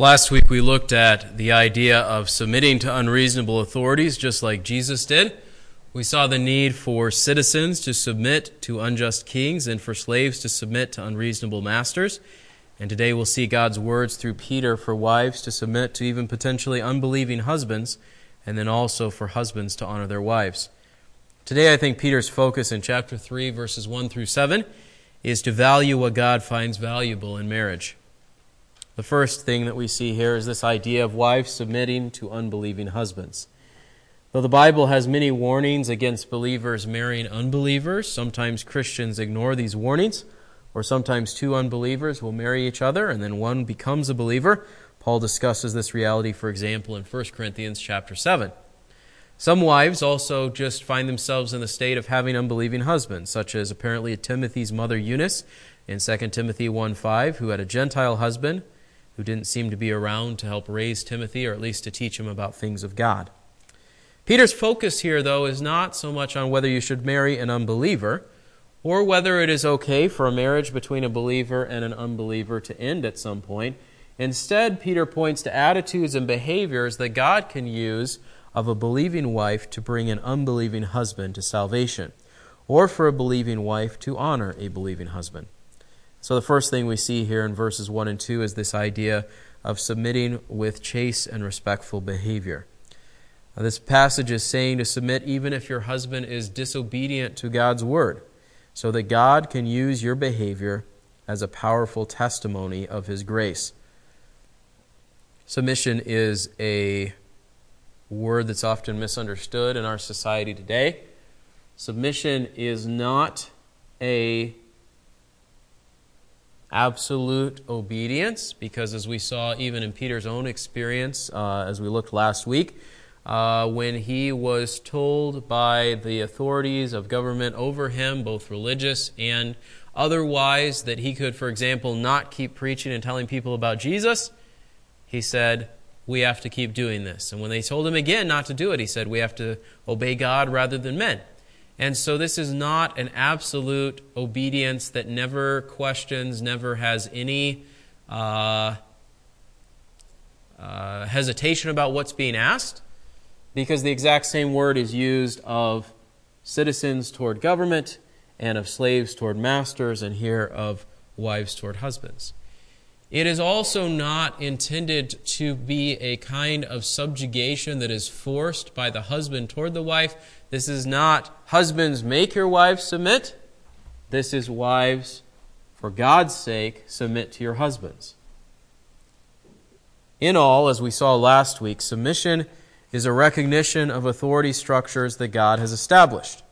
Last week we looked at the idea of submitting to unreasonable authorities, just like Jesus did. We saw the need for citizens to submit to unjust kings and for slaves to submit to unreasonable masters. And today we'll see God's words through Peter for wives to submit to even potentially unbelieving husbands, and then also for husbands to honor their wives. Today I think Peter's focus in chapter 3, verses 1 through 7, is to value what God finds valuable in marriage. The first thing that we see here is this idea of wives submitting to unbelieving husbands. Though the Bible has many warnings against believers marrying unbelievers, sometimes Christians ignore these warnings, or sometimes two unbelievers will marry each other and then one becomes a believer. Paul discusses this reality, for example, in 1 Corinthians chapter 7. Some wives also just find themselves in the state of having unbelieving husbands, such as apparently Timothy's mother Eunice in 2 Timothy 1:5, who had a Gentile husband who didn't seem to be around to help raise Timothy, or at least to teach him about things of God. Peter's focus here, though, is not so much on whether you should marry an unbeliever, or whether it is okay for a marriage between a believer and an unbeliever to end at some point. Instead, Peter points to attitudes and behaviors that God can use of a believing wife to bring an unbelieving husband to salvation, or for a believing wife to honor a believing husband. So the first thing we see here in verses 1 and 2 is this idea of submitting with chaste and respectful behavior. Now, this passage is saying to submit even if your husband is disobedient to God's word, so that God can use your behavior as a powerful testimony of His grace. Submission is a word that's often misunderstood in our society today. Submission is not a absolute obedience, because as we saw even in Peter's own experience, as we looked last week, when he was told by the authorities of government over him, both religious and otherwise, that he could, for example, not keep preaching and telling people about Jesus, he said, we have to keep doing this. And when they told him again not to do it, he said, we have to obey God rather than men. And so this is not an absolute obedience that never questions, never has any hesitation about what's being asked, because the exact same word is used of citizens toward government and of slaves toward masters, and here of wives toward husbands. It is also not intended to be a kind of subjugation that is forced by the husband toward the wife. This is not, husbands, make your wives submit. This is, wives, for God's sake, submit to your husbands. In all, as we saw last week, submission is a recognition of authority structures that God has established.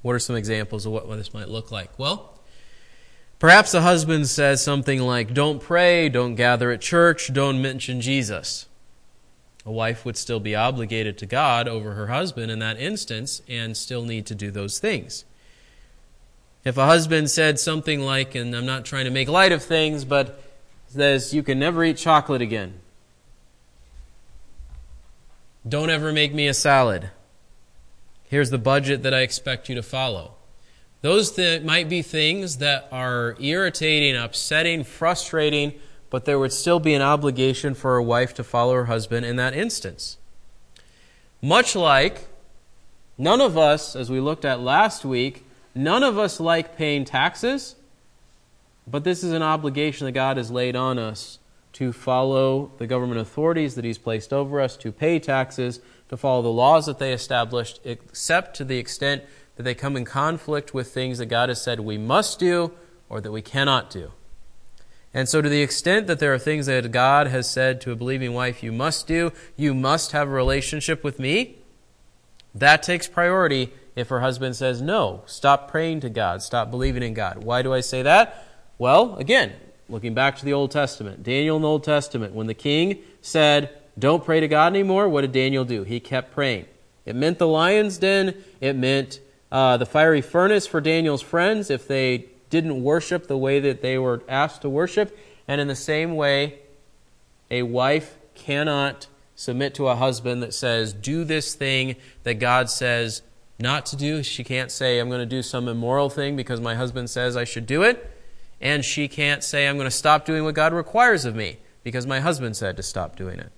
What are some examples of what this might look like? Well, perhaps the husband says something like, don't pray, don't gather at church, don't mention Jesus. A wife would still be obligated to God over her husband in that instance and still need to do those things. If a husband said something like, and I'm not trying to make light of things, but says, you can never eat chocolate again. Don't ever make me a salad. Here's the budget that I expect you to follow. Those might be things that are irritating, upsetting, frustrating, but there would still be an obligation for a wife to follow her husband in that instance. Much like none of us, as we looked at last week, none of us like paying taxes, but this is an obligation that God has laid on us to follow the government authorities that He's placed over us, to pay taxes, to follow the laws that they established, except to the extent that they come in conflict with things that God has said we must do or that we cannot do. And so to the extent that there are things that God has said to a believing wife, you must do, you must have a relationship with me, that takes priority if her husband says, no, stop praying to God, stop believing in God. Why do I say that? Well, again, looking back to the Old Testament, Daniel in the Old Testament, when the king said, don't pray to God anymore, what did Daniel do? He kept praying. It meant the lion's den, it meant the fiery furnace for Daniel's friends if they didn't worship the way that they were asked to worship. And in the same way, a wife cannot submit to a husband that says, do this thing that God says not to do. She can't say, I'm going to do some immoral thing because my husband says I should do it. And she can't say, I'm going to stop doing what God requires of me because my husband said to stop doing it.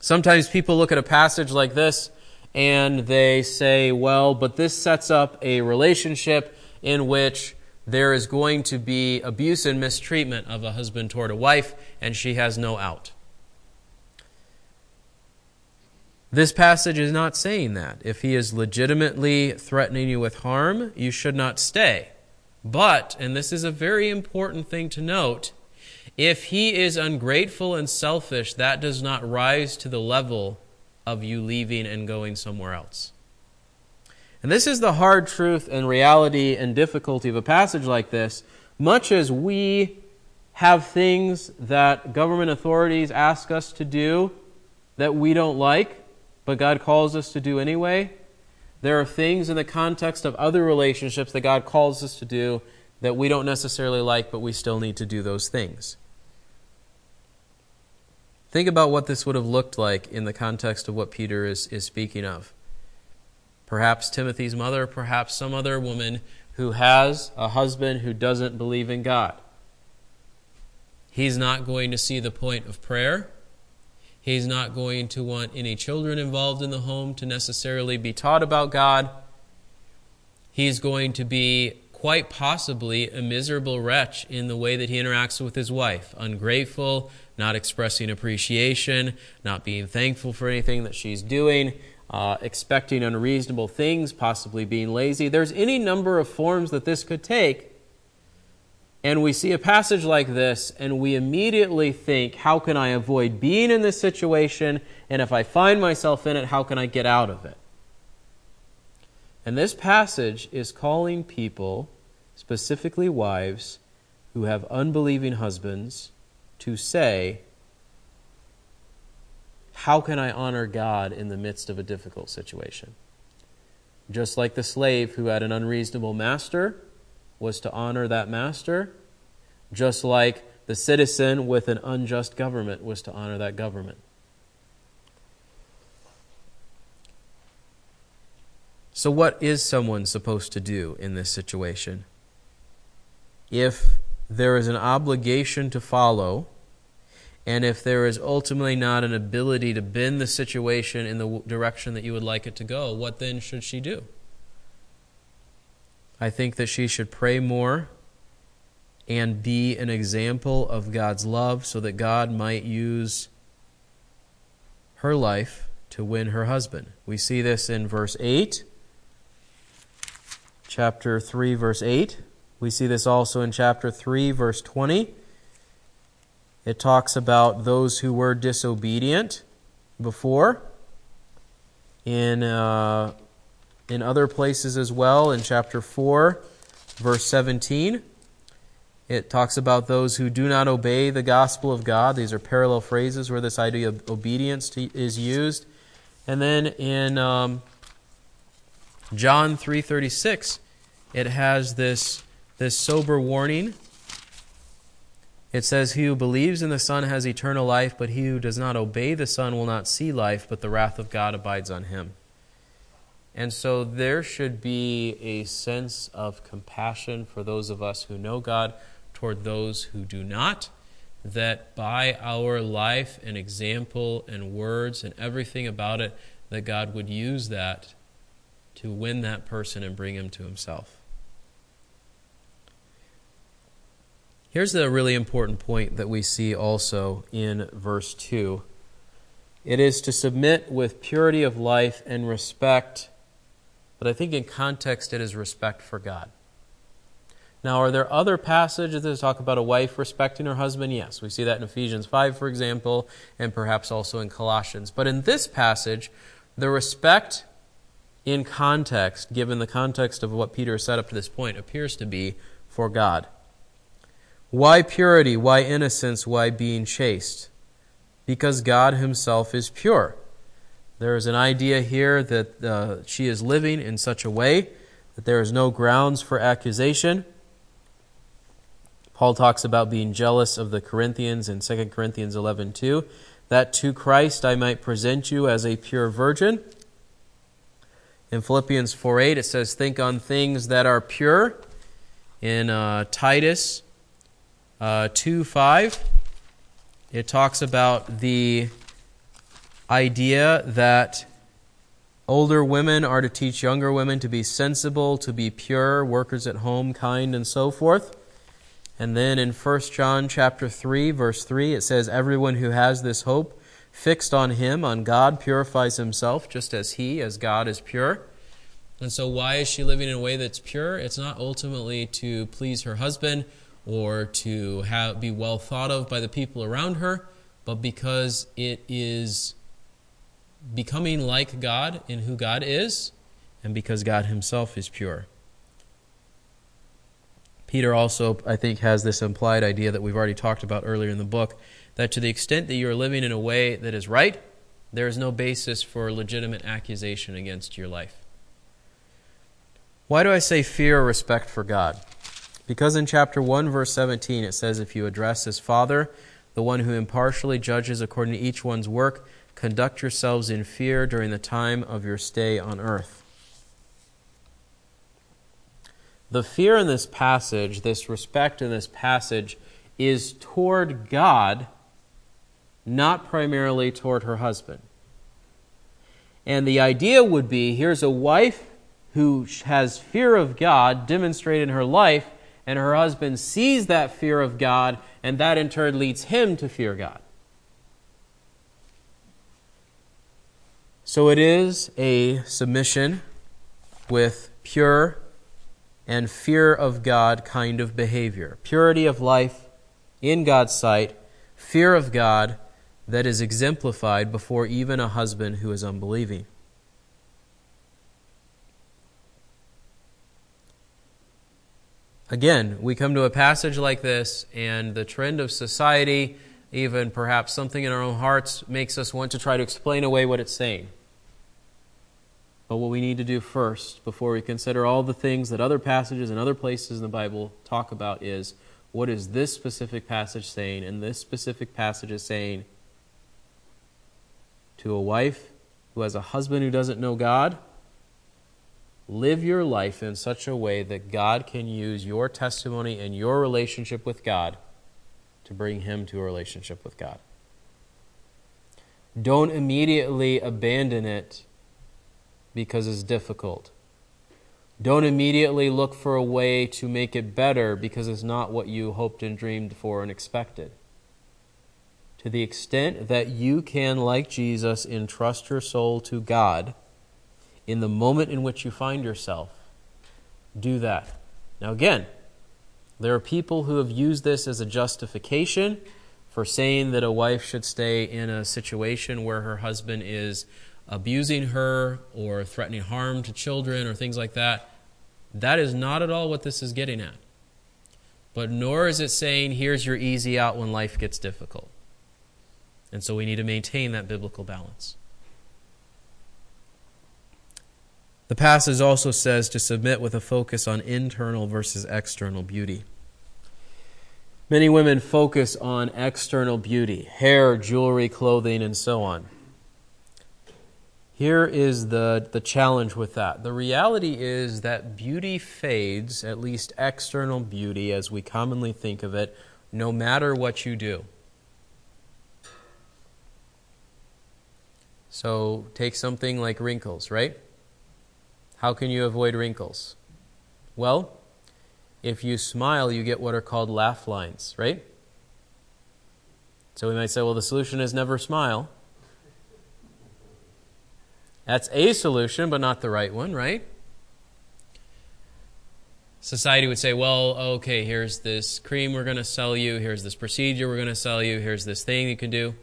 Sometimes people look at a passage like this and they say, well, but this sets up a relationship in which there is going to be abuse and mistreatment of a husband toward a wife, and she has no out. This passage is not saying that. If he is legitimately threatening you with harm, you should not stay. But, and this is a very important thing to note, if he is ungrateful and selfish, that does not rise to the level of you leaving and going somewhere else. And this is the hard truth and reality and difficulty of a passage like this. Much as we have things that government authorities ask us to do that we don't like, but God calls us to do anyway, there are things in the context of other relationships that God calls us to do that we don't necessarily like, but we still need to do those things. Think about what this would have looked like in the context of what Peter is speaking of. Perhaps Timothy's mother, perhaps some other woman who has a husband who doesn't believe in God. He's not going to see the point of prayer. He's not going to want any children involved in the home to necessarily be taught about God. He's going to be quite possibly a miserable wretch in the way that he interacts with his wife. Ungrateful, not expressing appreciation, not being thankful for anything that she's doing, expecting unreasonable things, possibly being lazy. There's any number of forms that this could take. And we see a passage like this, and we immediately think, how can I avoid being in this situation? And if I find myself in it, how can I get out of it? And this passage is calling people, specifically wives, who have unbelieving husbands, to say, how can I honor God in the midst of a difficult situation? Just like the slave who had an unreasonable master was to honor that master, just like the citizen with an unjust government was to honor that government. So what is someone supposed to do in this situation? If there is an obligation to follow, and if there is ultimately not an ability to bend the situation in the direction that you would like it to go, what then should she do? I think that she should pray more and be an example of God's love so that God might use her life to win her husband. We see this in verse 8, chapter 3, verse 8. We see this also in chapter 3, verse 20. It talks about those who were disobedient before in other places as well. In chapter 4, verse 17, it talks about those who do not obey the gospel of God. These are parallel phrases where this idea of obedience is used. And then in John 3:36, it has this sober warning. It says, he who believes in the Son has eternal life, but he who does not obey the Son will not see life, but the wrath of God abides on him. And so there should be a sense of compassion for those of us who know God toward those who do not, that by our life and example and words and everything about it, that God would use that to win that person and bring him to himself. Here's a really important point that we see also in verse 2. It is to submit with purity of life and respect, but I think in context it is respect for God. Now, are there other passages that talk about a wife respecting her husband? Yes, we see that in Ephesians 5, for example, and perhaps also in Colossians. But in this passage, the respect in context, given the context of what Peter has said up to this point, appears to be for God. Why purity? Why innocence? Why being chaste? Because God himself is pure. There is an idea here that she is living in such a way that there is no grounds for accusation. Paul talks about being jealous of the Corinthians in 2 Corinthians 11:2, that to Christ I might present you as a pure virgin. In Philippians 4:8 it says, think on things that are pure. in Titus 2:5, it talks about the idea that older women are to teach younger women to be sensible, to be pure, workers at home, kind, and so forth. And then in 1 John chapter 3, verse 3, it says, "Everyone who has this hope fixed on Him, on God, purifies himself, just as He, as God, is pure." And so why is she living in a way that's pure? It's not ultimately to please her husband or to be well thought of by the people around her, but because it is becoming like God in who God is, and because God Himself is pure. Peter also, I think, has this implied idea that we've already talked about earlier in the book, that to the extent that you're living in a way that is right, there is no basis for legitimate accusation against your life. Why do I say fear or respect for God? Because in chapter 1, verse 17, it says, "If you address as Father, the one who impartially judges according to each one's work, conduct yourselves in fear during the time of your stay on earth." The fear in this passage, this respect in this passage, is toward God, not primarily toward her husband. And the idea would be, here's a wife who has fear of God demonstrated in her life, and her husband sees that fear of God, and that in turn leads him to fear God. So it is a submission with pure and fear of God kind of behavior. Purity of life in God's sight, fear of God that is exemplified before even a husband who is unbelieving. Again, we come to a passage like this, and the trend of society, even perhaps something in our own hearts, makes us want to try to explain away what it's saying. But what we need to do first, before we consider all the things that other passages and other places in the Bible talk about, is what is this specific passage saying? And this specific passage is saying to a wife who has a husband who doesn't know God, live your life in such a way that God can use your testimony and your relationship with God to bring him to a relationship with God. Don't immediately abandon it because it's difficult. Don't immediately look for a way to make it better because it's not what you hoped and dreamed for and expected. To the extent that you can, like Jesus, entrust your soul to God in the moment in which you find yourself, do that. Now again, there are people who have used this as a justification for saying that a wife should stay in a situation where her husband is abusing her or threatening harm to children or things like that. That is not at all what this is getting at. But nor is it saying, here's your easy out when life gets difficult. And so we need to maintain that biblical balance. The passage also says to submit with a focus on internal versus external beauty. Many women focus on external beauty, hair, jewelry, clothing, and so on. Here is the challenge with that. The reality is that beauty fades, at least external beauty as we commonly think of it, no matter what you do. So take something like wrinkles, right? How can you avoid wrinkles? Well, if you smile, you get what are called laugh lines, right? So we might say, well, the solution is never smile. That's a solution, but not the right one, right? Society would say, well, okay, here's this cream we're going to sell you. Here's this procedure we're going to sell you. Here's this thing you can do.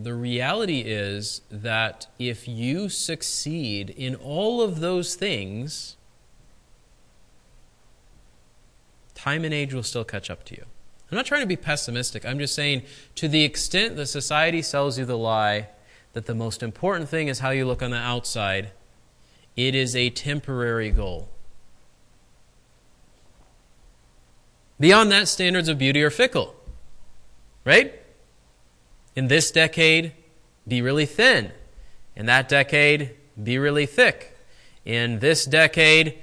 The reality is that if you succeed in all of those things, time and age will still catch up to you. I'm not trying to be pessimistic. I'm just saying, to the extent that society sells you the lie that the most important thing is how you look on the outside, it is a temporary goal. Beyond that, standards of beauty are fickle, right? In this decade, be really thin. In that decade, be really thick. In this decade,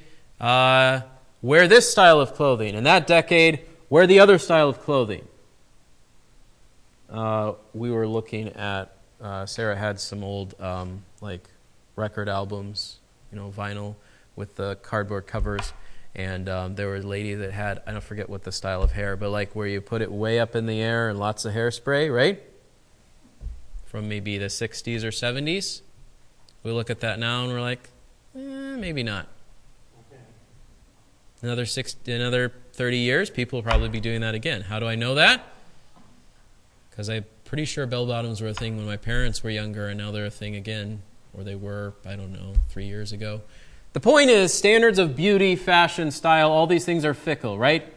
wear this style of clothing. In that decade, wear the other style of clothing. We were looking at, Sarah had some old record albums, vinyl with the cardboard covers. And there was a lady that had, I don't forget what the style of hair, but where you put it way up in the air and lots of hairspray, right? From maybe the 60s or 70s. We look at that now and we're like, maybe not. Another 30 years, people will probably be doing that again. How do I know that? Because I'm pretty sure bell-bottoms were a thing when my parents were younger, and now they're a thing again, or they were, 3 years ago. The point is, standards of beauty, fashion, style, all these things are fickle, right?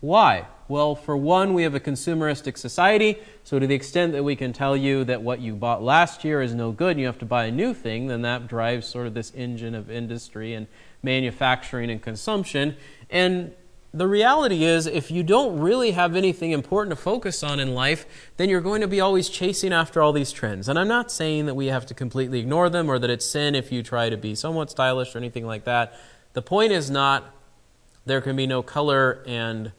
Why? Well, for one, we have a consumeristic society, so to the extent that we can tell you that what you bought last year is no good and you have to buy a new thing, then that drives sort of this engine of industry and manufacturing and consumption. And the reality is, if you don't really have anything important to focus on in life, then you're going to be always chasing after all these trends. And I'm not saying that we have to completely ignore them or that it's sin if you try to be somewhat stylish or anything like that. The point is not there can be no color and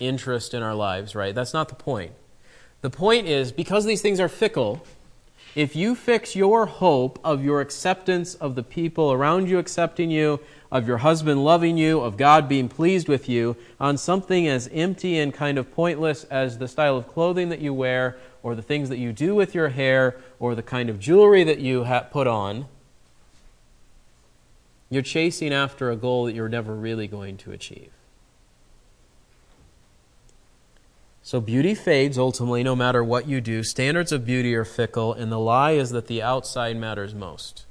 interest in our lives, right? That's not the point. The point is, because these things are fickle, if you fix your hope of your acceptance of the people around you accepting you, of your husband loving you, of God being pleased with you, on something as empty and kind of pointless as the style of clothing that you wear, or the things that you do with your hair, or the kind of jewelry that you put on, you're chasing after a goal that you're never really going to achieve. So beauty fades ultimately no matter what you do. Standards of beauty are fickle, and the lie is that the outside matters most.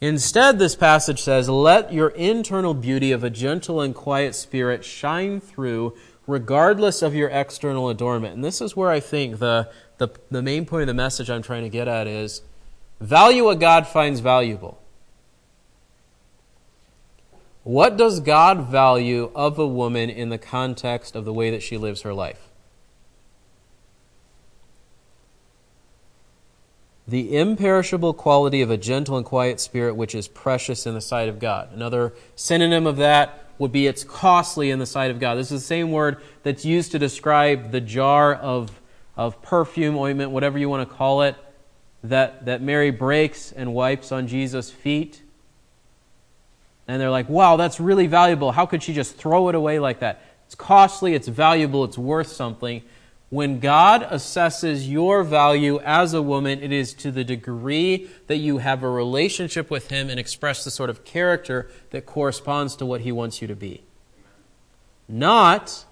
Instead, this passage says, let your internal beauty of a gentle and quiet spirit shine through regardless of your external adornment. And this is where I think the main point of the message I'm trying to get at is value what God finds valuable. What does God value of a woman in the context of the way that she lives her life? The imperishable quality of a gentle and quiet spirit, which is precious in the sight of God. Another synonym of that would be it's costly in the sight of God. This is the same word that's used to describe the jar of perfume, ointment, whatever you want to call it, that Mary breaks and wipes on Jesus' feet. And they're like, wow, that's really valuable. How could she just throw it away like that? It's costly, it's valuable, it's worth something. When God assesses your value as a woman, it is to the degree that you have a relationship with Him and express the sort of character that corresponds to what He wants you to be. Not,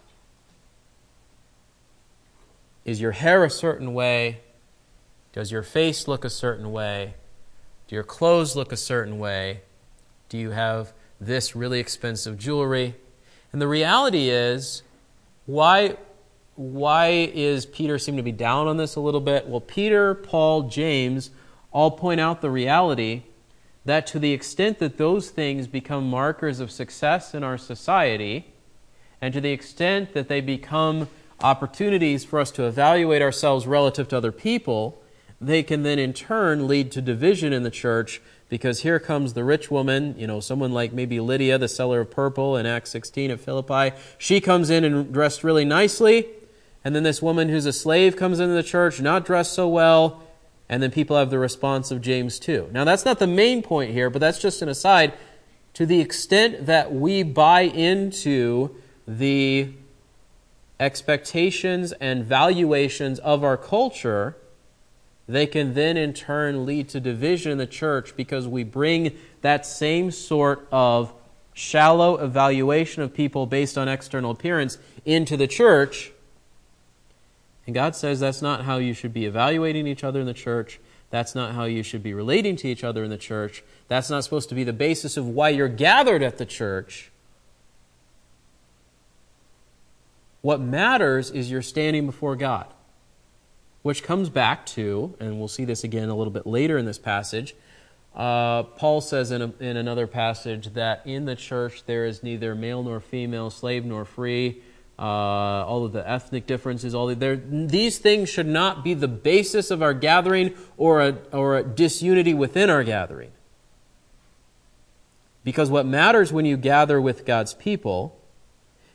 is your hair a certain way? Does your face look a certain way? Do your clothes look a certain way? Do you have this really expensive jewelry? And the reality is, why is Peter seem to be down on this a little bit? Well, Peter, Paul, James all point out the reality that to the extent that those things become markers of success in our society, and to the extent that they become opportunities for us to evaluate ourselves relative to other people, they can then in turn lead to division in the church. Because here comes the rich woman, someone like maybe Lydia, the seller of purple in Acts 16 of Philippi. She comes in and dressed really nicely. And then this woman who's a slave comes into the church, not dressed so well. And then people have the response of James 2. Now, that's not the main point here, but that's just an aside. To the extent that we buy into the expectations and valuations of our culture, they can then in turn lead to division in the church because we bring that same sort of shallow evaluation of people based on external appearance into the church. And God says that's not how you should be evaluating each other in the church. That's not how you should be relating to each other in the church. That's not supposed to be the basis of why you're gathered at the church. What matters is you're standing before God. Which comes back to, and we'll see this again a little bit later in this passage, Paul says in another passage that in the church there is neither male nor female, slave nor free, all of the ethnic differences, these things should not be the basis of our gathering or a disunity within our gathering. Because what matters when you gather with God's people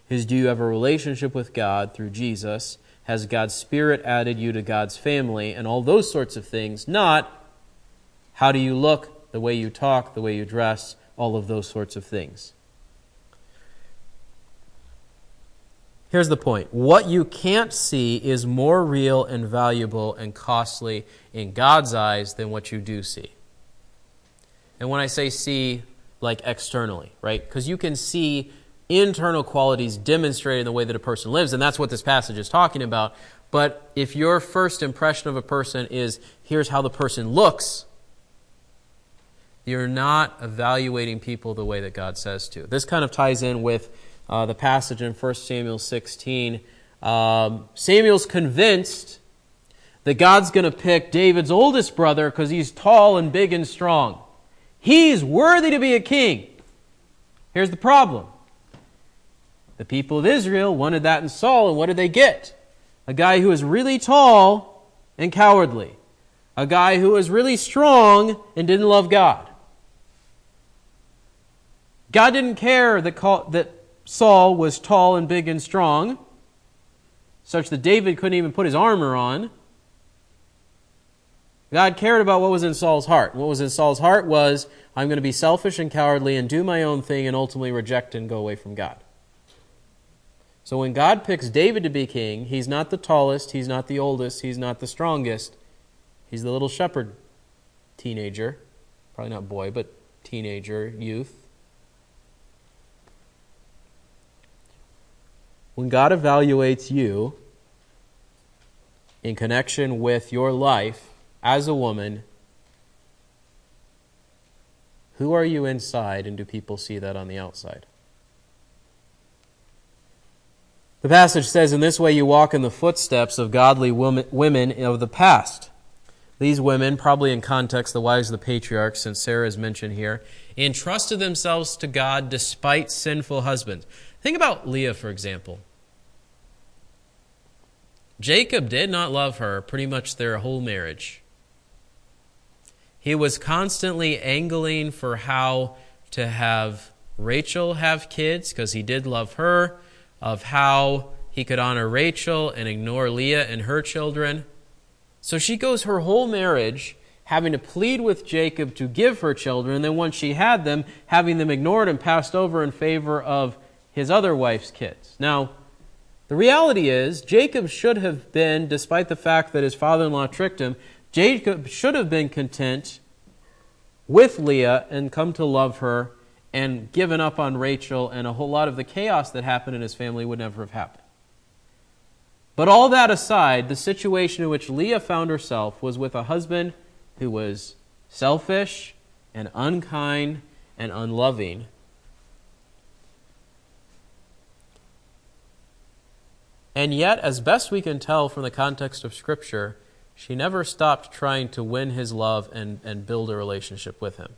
is, do you have a relationship with God through Jesus? Has God's Spirit added you to God's family? And all those sorts of things, not how do you look, the way you talk, the way you dress, all of those sorts of things. Here's the point. What you can't see is more real and valuable and costly in God's eyes than what you do see. And when I say see, like externally, right? Because you can see internal qualities demonstrated in the way that a person lives, and that's what this passage is talking about. But if your first impression of a person is, here's how the person looks, you're not evaluating people the way that God says to. This kind of ties in with the passage in 1 Samuel 16. Samuel's convinced that God's going to pick David's oldest brother because he's tall and big and strong. He's worthy to be a king. Here's the problem. The people of Israel wanted that in Saul, and what did they get? A guy who is really tall and cowardly. A guy who was really strong and didn't love God. God didn't care that Saul was tall and big and strong, such that David couldn't even put his armor on. God cared about what was in Saul's heart. What was in Saul's heart was, I'm going to be selfish and cowardly and do my own thing and ultimately reject and go away from God. So when God picks David to be king, he's not the tallest, he's not the oldest, he's not the strongest. He's the little shepherd teenager. Probably not boy, but teenager, youth. When God evaluates you in connection with your life as a woman, who are you inside, and do people see that on the outside? The passage says, in this way you walk in the footsteps of godly women of the past. These women, probably in context, the wives of the patriarchs, since Sarah is mentioned here, entrusted themselves to God despite sinful husbands. Think about Leah, for example. Jacob did not love her pretty much their whole marriage. He was constantly angling for how to have Rachel have kids, because he did love her, of how he could honor Rachel and ignore Leah and her children. So she goes her whole marriage having to plead with Jacob to give her children, and then once she had them, having them ignored and passed over in favor of his other wife's kids. Now, the reality is, Jacob should have been, despite the fact that his father-in-law tricked him, Jacob should have been content with Leah and come to love her and given up on Rachel, and a whole lot of the chaos that happened in his family would never have happened. But all that aside, the situation in which Leah found herself was with a husband who was selfish and unkind and unloving. And yet, as best we can tell from the context of Scripture, she never stopped trying to win his love and build a relationship with him.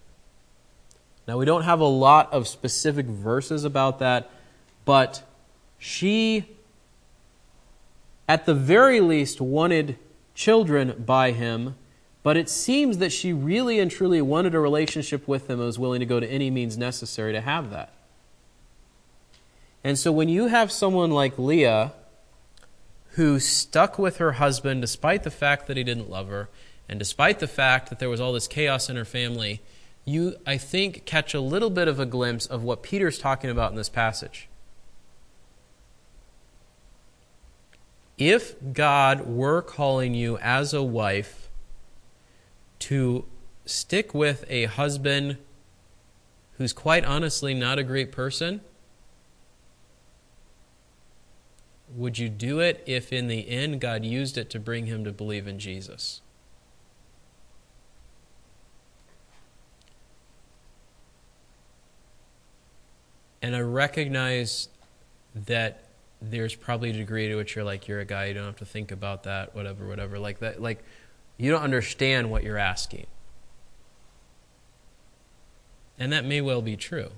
Now, we don't have a lot of specific verses about that, but she, at the very least, wanted children by him, but it seems that she really and truly wanted a relationship with him and was willing to go to any means necessary to have that. And so when you have someone like Leah, who stuck with her husband despite the fact that he didn't love her and despite the fact that there was all this chaos in her family, you, I think, catch a little bit of a glimpse of what Peter's talking about in this passage. If God were calling you as a wife to stick with a husband who's quite honestly not a great person, would you do it if in the end God used it to bring him to believe in Jesus? And I recognize that there's probably a degree to which you're like, you're a guy, you don't have to think about that, whatever, like that. Like, you don't understand what you're asking. And that may well be true.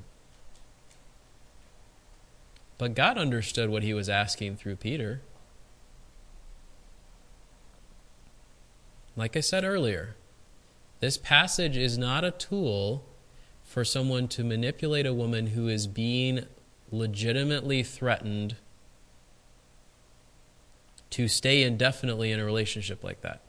But God understood what he was asking through Peter. Like I said earlier, this passage is not a tool for someone to manipulate a woman who is being legitimately threatened to stay indefinitely in a relationship like that.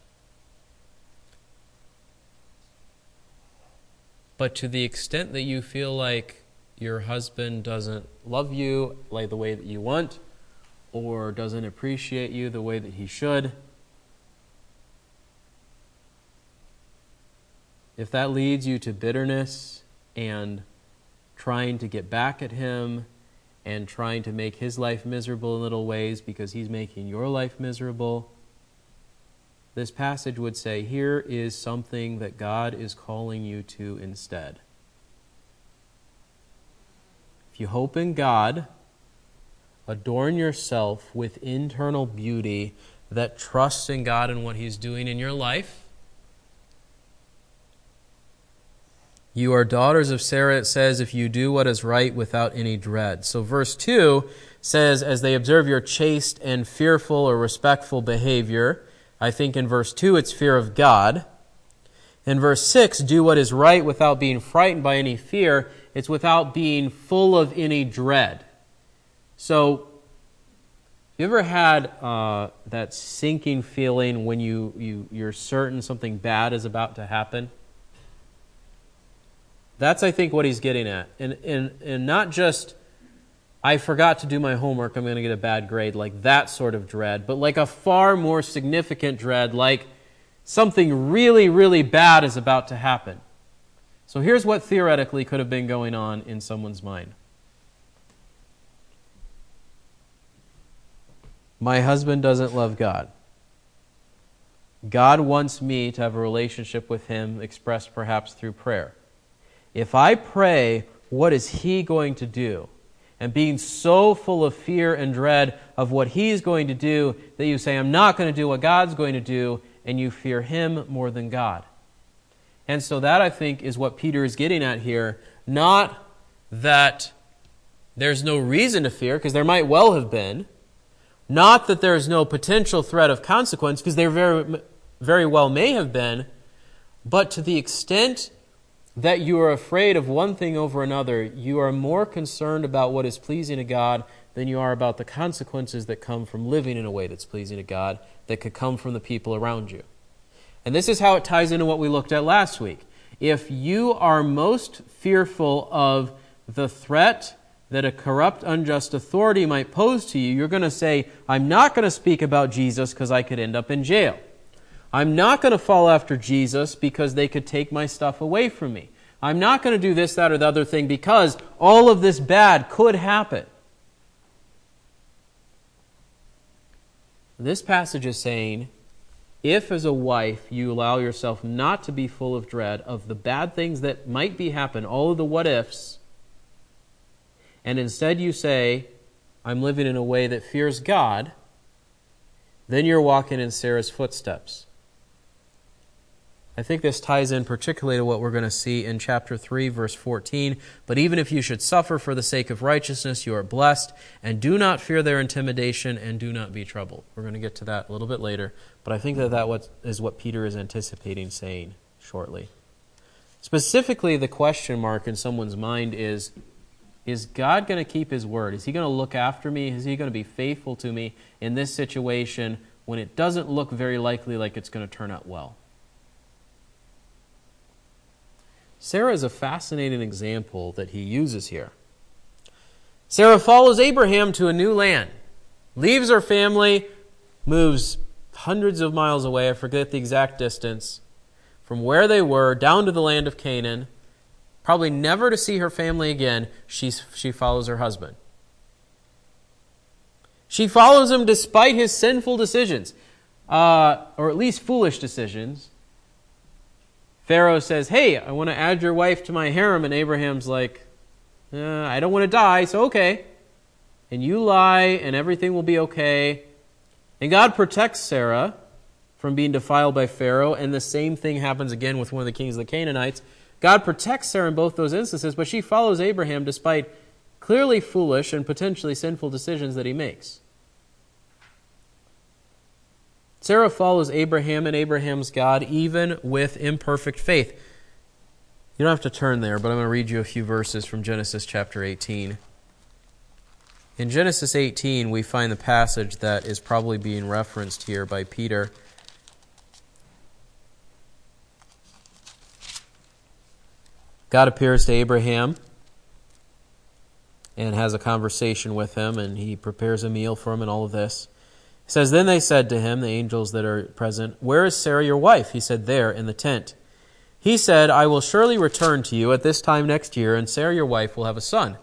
But to the extent that you feel like your husband doesn't love you like the way that you want, or doesn't appreciate you the way that he should, if that leads you to bitterness and trying to get back at him and trying to make his life miserable in little ways because he's making your life miserable, this passage would say, here is something that God is calling you to instead. If you hope in God, adorn yourself with internal beauty that trusts in God and what he's doing in your life. You are daughters of Sarah, it says, if you do what is right without any dread. So verse 2 says, as they observe your chaste and fearful or respectful behavior. I think in verse 2 it's fear of God. In verse 6, do what is right without being frightened by any fear. It's without being full of any dread. So, you ever had that sinking feeling when you're certain something bad is about to happen? That's, I think, what he's getting at. And not just, I forgot to do my homework, I'm going to get a bad grade, like that sort of dread, but like a far more significant dread, like something really, really bad is about to happen. So here's what theoretically could have been going on in someone's mind. My husband doesn't love God. God wants me to have a relationship with him, expressed perhaps through prayer. If I pray, what is he going to do? And being so full of fear and dread of what he's going to do that you say, I'm not going to do what God's going to do, and you fear him more than God. And so that, I think, is what Peter is getting at here. Not that there's no reason to fear, because there might well have been. Not that there's no potential threat of consequence, because there very, very well may have been. But to the extent that you are afraid of one thing over another, you are more concerned about what is pleasing to God than you are about the consequences that come from living in a way that's pleasing to God, that could come from the people around you. And this is how it ties into what we looked at last week. If you are most fearful of the threat that a corrupt, unjust authority might pose to you, you're going to say, I'm not going to speak about Jesus because I could end up in jail. I'm not going to fall after Jesus because they could take my stuff away from me. I'm not going to do this, that, or the other thing because all of this bad could happen. This passage is saying, if as a wife you allow yourself not to be full of dread of the bad things that might be happen, all of the what ifs, and instead you say, I'm living in a way that fears God, then you're walking in Sarah's footsteps. I think this ties in particularly to what we're going to see in chapter 3, verse 14. But even if you should suffer for the sake of righteousness, you are blessed, and do not fear their intimidation, and do not be troubled. We're going to get to that a little bit later, but I think that is what Peter is anticipating saying shortly. Specifically, the question mark in someone's mind is God going to keep his word? Is he going to look after me? Is he going to be faithful to me in this situation when it doesn't look very likely like it's going to turn out well? Sarah is a fascinating example that he uses here. Sarah follows Abraham to a new land, leaves her family, moves hundreds of miles away, I forget the exact distance, from where they were down to the land of Canaan, probably never to see her family again. She follows her husband. She follows him despite his sinful decisions, or at least foolish decisions. Pharaoh says, hey, I want to add your wife to my harem. And Abraham's like, I don't want to die, so okay. And you lie, and everything will be okay. And God protects Sarah from being defiled by Pharaoh. And the same thing happens again with one of the kings of the Canaanites. God protects Sarah in both those instances, but she follows Abraham despite clearly foolish and potentially sinful decisions that he makes. Sarah follows Abraham and Abraham's God even with imperfect faith. You don't have to turn there, but I'm going to read you a few verses from Genesis chapter 18. In Genesis 18, we find the passage that is probably being referenced here by Peter. God appears to Abraham and has a conversation with him, and he prepares a meal for him and all of this. It says, "Then they said to him," the angels that are present, "Where is Sarah your wife?" He said, "There, in the tent." He said, "I will surely return to you at this time next year, and Sarah your wife will have a son."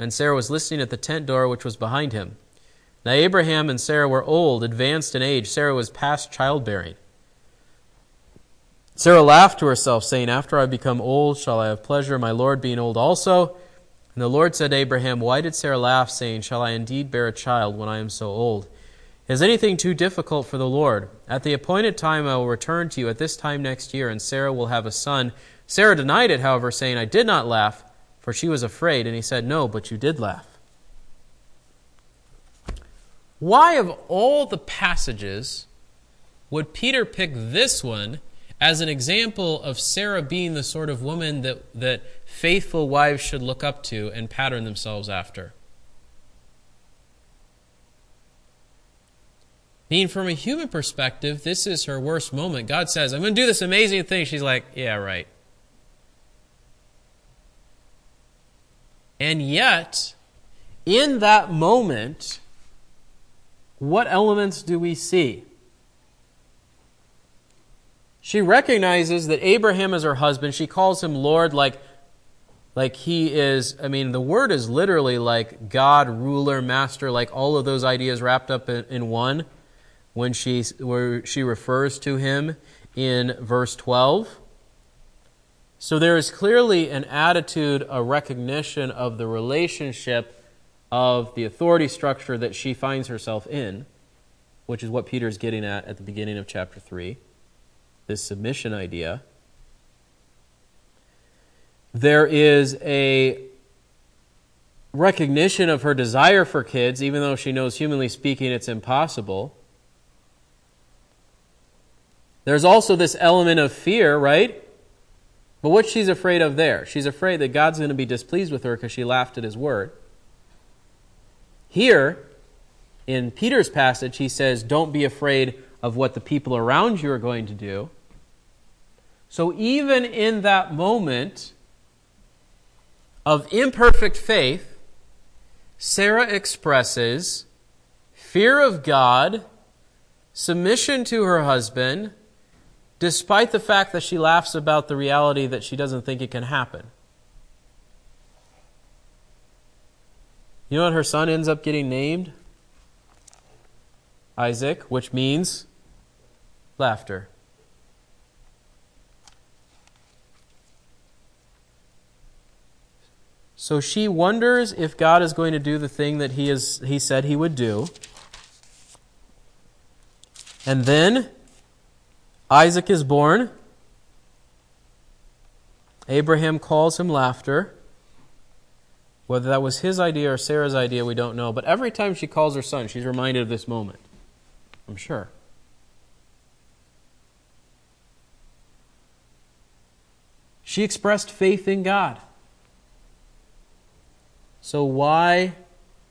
And Sarah was listening at the tent door which was behind him. Now Abraham and Sarah were old, advanced in age. Sarah was past childbearing. Sarah laughed to herself, saying, "After I become old, shall I have pleasure, my Lord being old also?" And the Lord said to Abraham, "Why did Sarah laugh, saying, 'Shall I indeed bear a child when I am so old?' Is anything too difficult for the Lord? At the appointed time I will return to you at this time next year, and Sarah will have a son." Sarah denied it, however, saying, "I did not laugh," for she was afraid. And he said, "No, but you did laugh." Why of all the passages would Peter pick this one as an example of Sarah being the sort of woman that faithful wives should look up to and pattern themselves after? Being from a human perspective, this is her worst moment. God says, "I'm going to do this amazing thing." She's like, "Yeah, right." And yet, in that moment, what elements do we see? She recognizes that Abraham is her husband. She calls him Lord, like he is. I mean, the word is literally like God, ruler, master, like all of those ideas wrapped up in one when she refers to him in verse 12. So there is clearly an attitude, a recognition of the relationship of the authority structure that she finds herself in, which is what Peter's getting at the beginning of chapter 3. This submission idea. There is a recognition of her desire for kids, even though she knows, humanly speaking, it's impossible. There's also this element of fear, right? But what she's afraid of there? She's afraid that God's going to be displeased with her because she laughed at his word. Here, in Peter's passage, he says, don't be afraid of what the people around you are going to do. So even in that moment of imperfect faith, Sarah expresses fear of God, submission to her husband, despite the fact that she laughs about the reality that she doesn't think it can happen. You know what her son ends up getting named? Isaac, which means laughter. So she wonders if God is going to do the thing that he said he would do. And then Isaac is born. Abraham calls him laughter. Whether that was his idea or Sarah's idea, we don't know. But every time she calls her son, she's reminded of this moment, I'm sure. She expressed faith in God. So why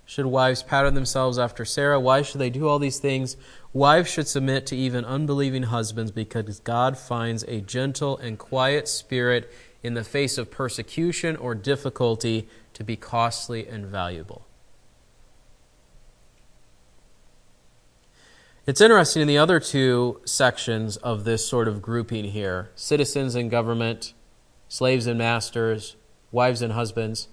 should wives pattern themselves after Sarah? Why should they do all these things? Wives should submit to even unbelieving husbands because God finds a gentle and quiet spirit in the face of persecution or difficulty to be costly and valuable. It's interesting in the other two sections of this sort of grouping here, citizens and government, slaves and masters, wives and husbands,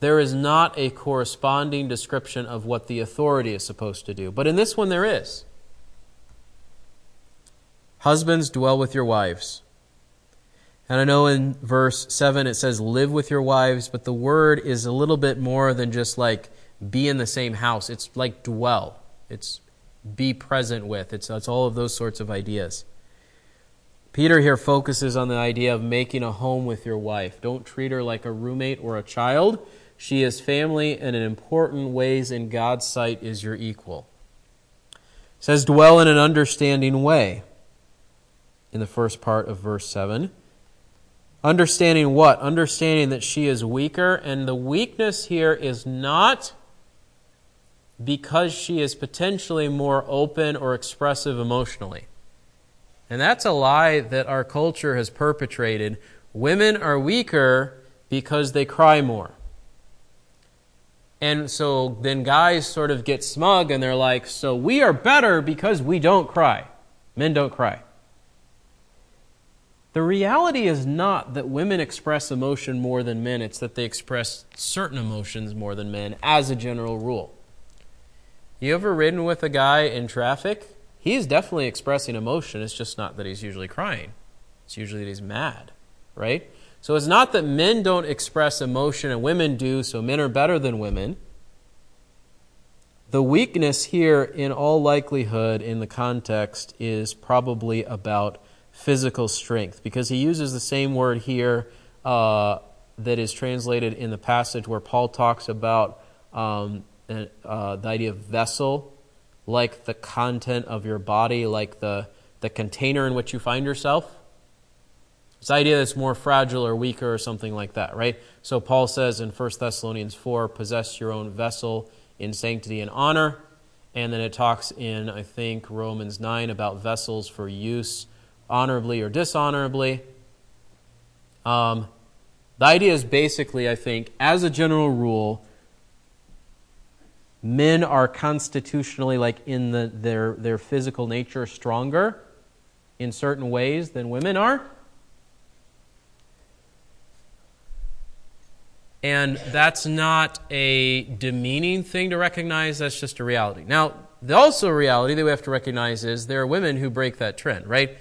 there is not a corresponding description of what the authority is supposed to do. But in this one there is. Husbands, dwell with your wives. And I know in verse 7 it says live with your wives, but the word is a little bit more than just like be in the same house. It's like dwell. It's be present with. It's all of those sorts of ideas. Peter here focuses on the idea of making a home with your wife. Don't treat her like a roommate or a child. She is family, and in important ways in God's sight is your equal. It says dwell in an understanding way in the first part of verse 7. Understanding what? Understanding that she is weaker, and the weakness here is not because she is potentially more open or expressive emotionally. And that's a lie that our culture has perpetrated. Women are weaker because they cry more. And so then guys sort of get smug and they're like, so we are better because we don't cry. Men don't cry. The reality is not that women express emotion more than men. It's that they express certain emotions more than men as a general rule. You ever ridden with a guy in traffic? He's definitely expressing emotion. It's just not that he's usually crying. It's usually that he's mad, right? So it's not that men don't express emotion and women do, so men are better than women. The weakness here, in all likelihood, in the context, is probably about physical strength, because he uses the same word here that is translated in the passage where Paul talks about the idea of vessel, like the content of your body, like the container in which you find yourself. It's the idea that's more fragile or weaker or something like that, right? So Paul says in 1 Thessalonians 4, possess your own vessel in sanctity and honor. And then it talks in, I think, Romans 9 about vessels for use honorably or dishonorably. The idea is basically, I think, as a general rule, men are constitutionally, like in their physical nature, stronger in certain ways than women are. And that's not a demeaning thing to recognize. That's just a reality. Now, the also reality that we have to recognize is there are women who break that trend, right?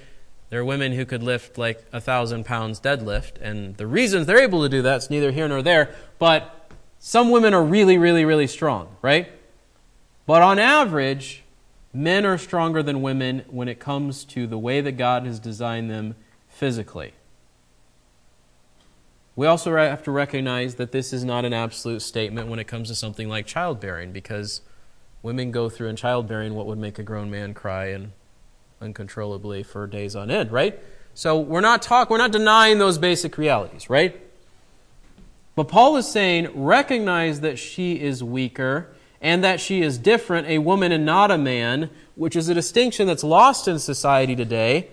There are women who could lift like 1,000 pounds deadlift. And the reasons they're able to do that is neither here nor there. But some women are really, really, really strong, right? But on average, men are stronger than women when it comes to the way that God has designed them physically. We also have to recognize that this is not an absolute statement when it comes to something like childbearing, because women go through in childbearing what would make a grown man cry and uncontrollably for days on end, right? So we're not denying those basic realities, right? But Paul is saying, recognize that she is weaker and that she is different, a woman and not a man, which is a distinction that's lost in society today.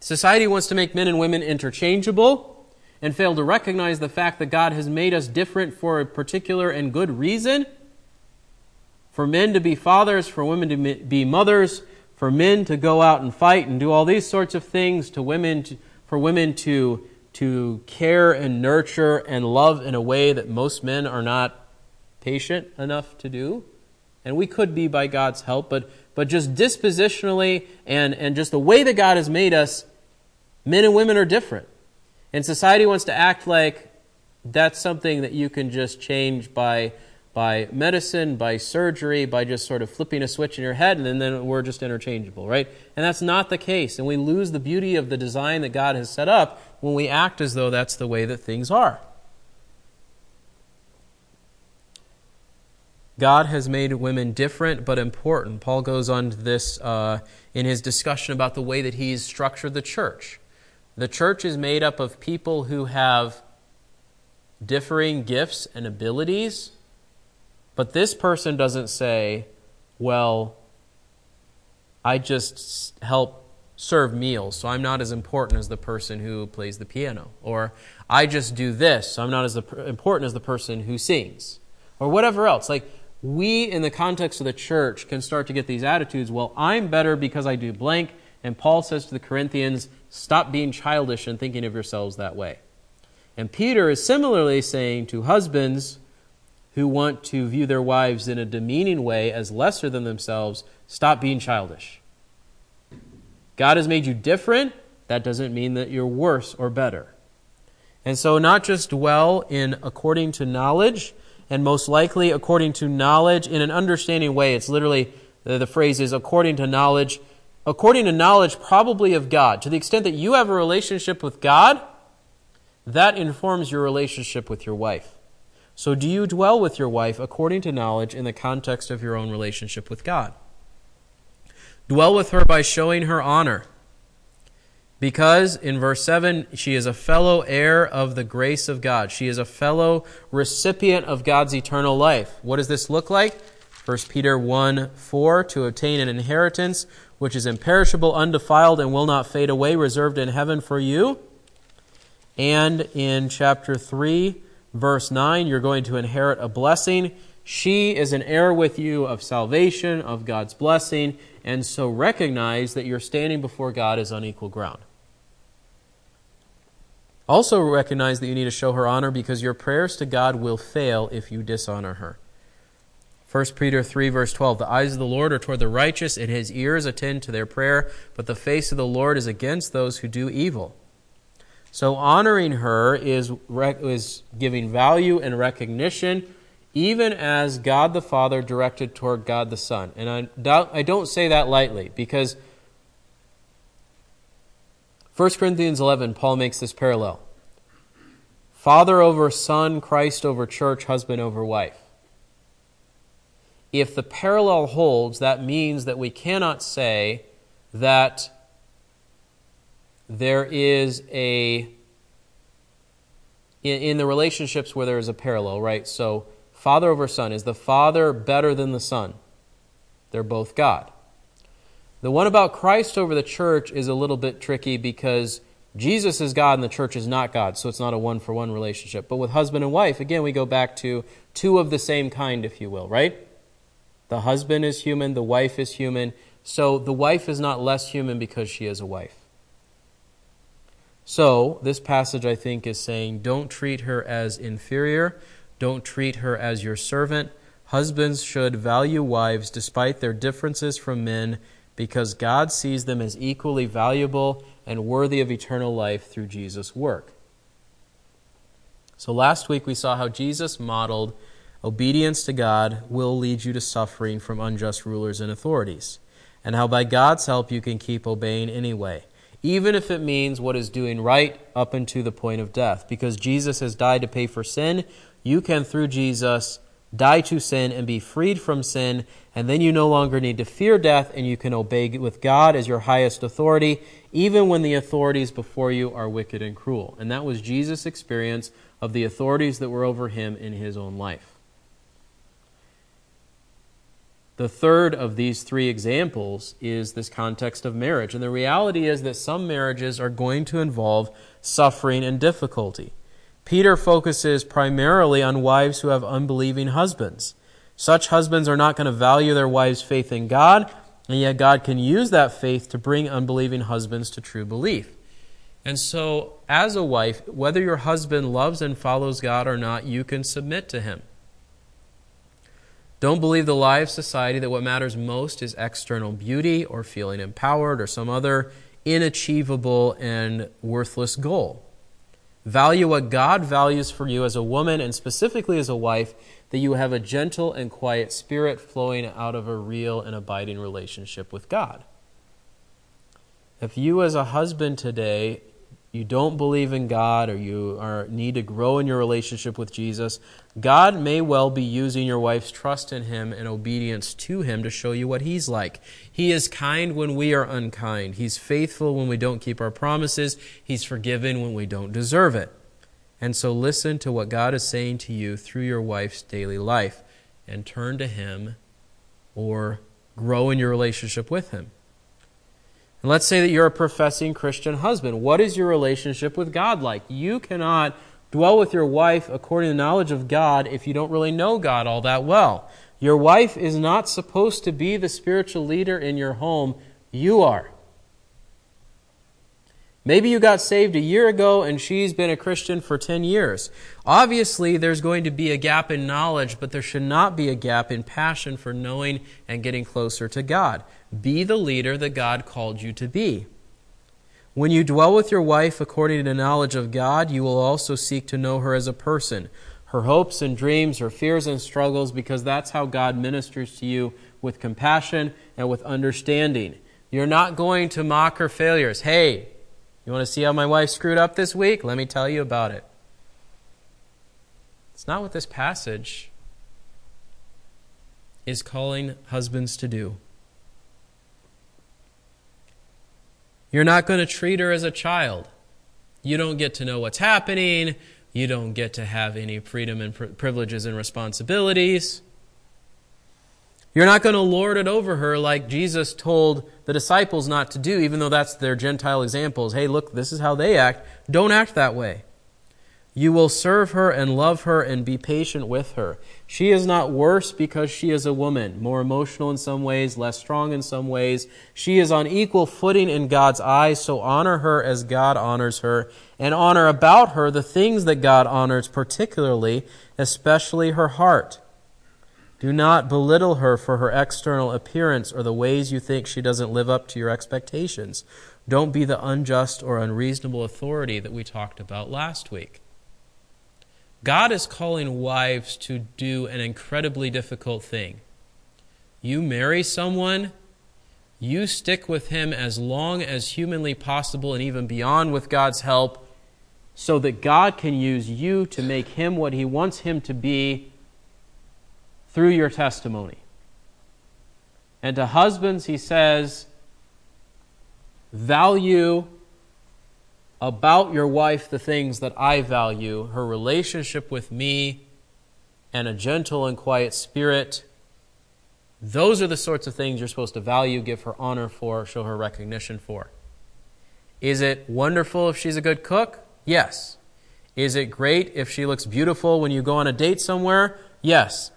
Society wants to make men and women interchangeable and fail to recognize the fact that God has made us different for a particular and good reason. For men to be fathers, for women to be mothers, for men to go out and fight and do all these sorts of things, for women to care and nurture and love in a way that most men are not patient enough to do. And we could be by God's help, but just dispositionally and just the way that God has made us, men and women are different. And society wants to act like that's something that you can just change by medicine, by surgery, by just sort of flipping a switch in your head, and then we're just interchangeable, right? And that's not the case. And we lose the beauty of the design that God has set up when we act as though that's the way that things are. God has made women different but important. Paul goes on to this in his discussion about the way that he's structured the church. The church is made up of people who have differing gifts and abilities, but this person doesn't say, well, I just help serve meals, so I'm not as important as the person who plays the piano. Or I just do this, so I'm not as important as the person who sings. Or whatever else. Like, we, in the context of the church, can start to get these attitudes, well, I'm better because I do blank. And Paul says to the Corinthians, stop being childish and thinking of yourselves that way. And Peter is similarly saying to husbands who want to view their wives in a demeaning way as lesser than themselves, stop being childish. God has made you different. That doesn't mean that you're worse or better. And so not just dwell in according to knowledge, and most likely according to knowledge in an understanding way. It's literally, the phrase is according to knowledge. According to knowledge probably of God. To the extent that you have a relationship with God, that informs your relationship with your wife. So do you dwell with your wife according to knowledge in the context of your own relationship with God? Dwell with her by showing her honor. Because, in verse 7, she is a fellow heir of the grace of God. She is a fellow recipient of God's eternal life. What does this look like? 1 Peter 1:4, to obtain an inheritance which is imperishable, undefiled, and will not fade away, reserved in heaven for you. And in chapter 3, verse 9, you're going to inherit a blessing. She is an heir with you of salvation, of God's blessing, and so recognize that you're standing before God as unequal ground. Also recognize that you need to show her honor because your prayers to God will fail if you dishonor her. 1 Peter 3, verse 12, the eyes of the Lord are toward the righteous, and his ears attend to their prayer, but the face of the Lord is against those who do evil. So honoring her is giving value and recognition, even as God the Father directed toward God the Son. And I don't say that lightly, because 1 Corinthians 11, Paul makes this parallel. Father over son, Christ over church, husband over wife. If the parallel holds, that means that we cannot say that there is in the relationships where there is a parallel, right? So father over son. Is the father better than the son? They're both God. The one about Christ over the church is a little bit tricky because Jesus is God and the church is not God, so it's not a one-for-one relationship. But with husband and wife, again, we go back to two of the same kind, if you will, right? The husband is human, the wife is human, so the wife is not less human because she is a wife. So this passage, I think, is saying don't treat her as inferior, don't treat her as your servant. Husbands should value wives despite their differences from men because God sees them as equally valuable and worthy of eternal life through Jesus' work. So last week we saw how Jesus modeled obedience to God will lead you to suffering from unjust rulers and authorities, and how by God's help you can keep obeying anyway, even if it means what is doing right up unto the point of death. Because Jesus has died to pay for sin, you can, through Jesus, die to sin and be freed from sin, and then you no longer need to fear death, and you can obey with God as your highest authority, even when the authorities before you are wicked and cruel. And that was Jesus' experience of the authorities that were over him in his own life. The third of these three examples is this context of marriage. And the reality is that some marriages are going to involve suffering and difficulty. Peter focuses primarily on wives who have unbelieving husbands. Such husbands are not going to value their wives' faith in God, and yet God can use that faith to bring unbelieving husbands to true belief. And so, as a wife, whether your husband loves and follows God or not, you can submit to him. Don't believe the lie of society that what matters most is external beauty or feeling empowered or some other inachievable and worthless goal. Value what God values for you as a woman and specifically as a wife, that you have a gentle and quiet spirit flowing out of a real and abiding relationship with God. If you as a husband today, you don't believe in God or need to grow in your relationship with Jesus, God may well be using your wife's trust in him and obedience to him to show you what he's like. He is kind when we are unkind. He's faithful when we don't keep our promises. He's forgiving when we don't deserve it. And so listen to what God is saying to you through your wife's daily life and turn to him or grow in your relationship with him. And let's say that you're a professing Christian husband. What is your relationship with God like? You cannot dwell with your wife according to the knowledge of God if you don't really know God all that well. Your wife is not supposed to be the spiritual leader in your home. You are. Maybe you got saved a year ago and she's been a Christian for 10 years. Obviously, there's going to be a gap in knowledge, but there should not be a gap in passion for knowing and getting closer to God. Be the leader that God called you to be. When you dwell with your wife according to the knowledge of God, you will also seek to know her as a person, her hopes and dreams, her fears and struggles, because that's how God ministers to you with compassion and with understanding. You're not going to mock her failures. Hey, you want to see how my wife screwed up this week? Let me tell you about it. It's not what this passage is calling husbands to do. You're not going to treat her as a child. You don't get to know what's happening. You don't get to have any freedom and privileges and responsibilities. You're not going to lord it over her like Jesus told the disciples not to do, even though that's their Gentile examples. Hey, look, this is how they act. Don't act that way. You will serve her and love her and be patient with her. She is not worse because she is a woman, more emotional in some ways, less strong in some ways. She is on equal footing in God's eyes, so honor her as God honors her, and honor about her the things that God honors, particularly, especially her heart. Do not belittle her for her external appearance or the ways you think she doesn't live up to your expectations. Don't be the unjust or unreasonable authority that we talked about last week. God is calling wives to do an incredibly difficult thing. You marry someone, you stick with him as long as humanly possible and even beyond with God's help, so that God can use you to make him what he wants him to be through your testimony. And to husbands, he says, value about your wife the things that I value, her relationship with me, and a gentle and quiet spirit. Those are the sorts of things you're supposed to value, give her honor for, show her recognition for. Is it wonderful if she's a good cook? Yes. Is it great if she looks beautiful when you go on a date somewhere? Yes.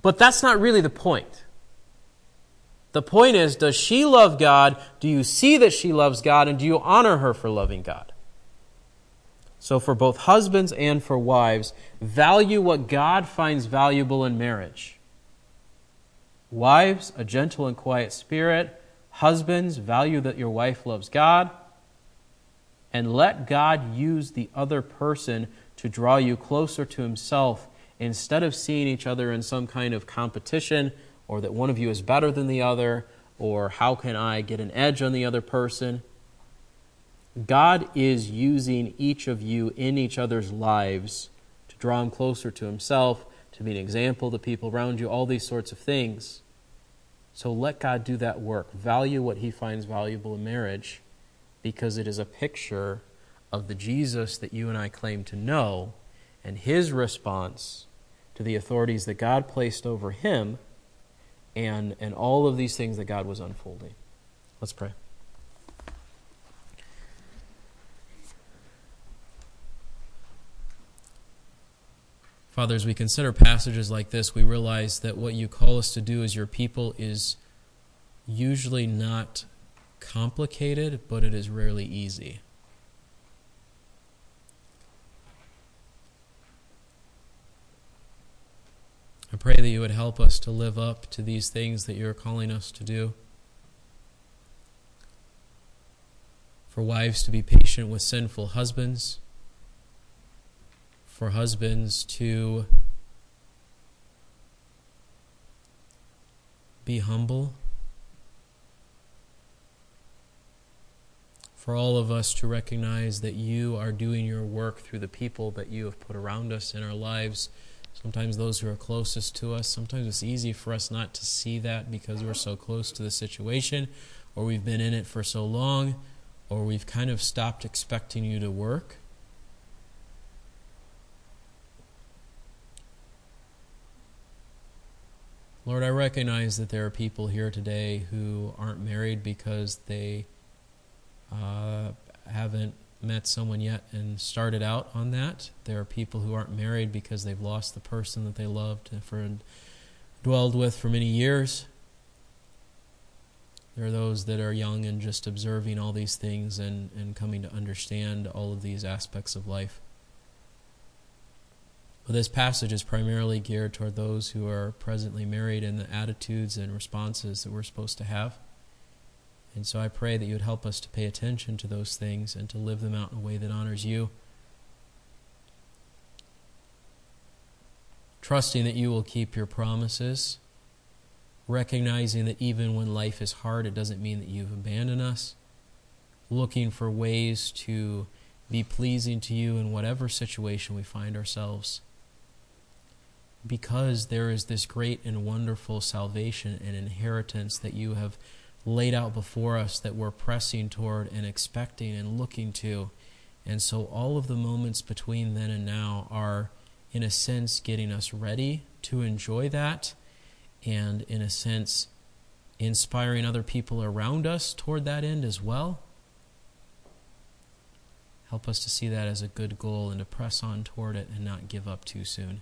But that's not really the point. The point is, does she love God? Do you see that she loves God? And do you honor her for loving God? So for both husbands and for wives, value what God finds valuable in marriage. Wives, a gentle and quiet spirit. Husbands, value that your wife loves God. And let God use the other person to draw you closer to himself, instead of seeing each other in some kind of competition, or that one of you is better than the other, or how can I get an edge on the other person. God is using each of you in each other's lives to draw him closer to himself, to be an example to people around you, all these sorts of things. So let God do that work. Value what he finds valuable in marriage, because it is a picture of the Jesus that you and I claim to know, and his response to the authorities that God placed over him, and all of these things that God was unfolding. Let's pray. Father, as we consider passages like this, we realize that what you call us to do as your people is usually not complicated, but it is rarely easy. I pray that you would help us to live up to these things that you're calling us to do. For wives to be patient with sinful husbands. For husbands to be humble. For all of us to recognize that you are doing your work through the people that you have put around us in our lives. Sometimes those who are closest to us, sometimes it's easy for us not to see that because we're so close to the situation, or we've been in it for so long, or we've kind of stopped expecting you to work. Lord, I recognize that there are people here today who aren't married because they haven't met someone yet and started out on that. There are people who aren't married because they've lost the person that they loved and dwelled with for many years. There are those that are young and just observing all these things and coming to understand all of these aspects of life. But this passage is primarily geared toward those who are presently married and the attitudes and responses that we're supposed to have. And so I pray that you would help us to pay attention to those things and to live them out in a way that honors you, trusting that you will keep your promises, recognizing that even when life is hard, it doesn't mean that you've abandoned us, looking for ways to be pleasing to you in whatever situation we find ourselves, because there is this great and wonderful salvation and inheritance that you have laid out before us that we're pressing toward and expecting and looking to. And so all of the moments between then and now are, in a sense, getting us ready to enjoy that, and in a sense, inspiring other people around us toward that end as well. Help us to see that as a good goal and to press on toward it and not give up too soon.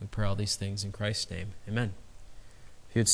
We pray all these things in Christ's name. Amen. If you would stay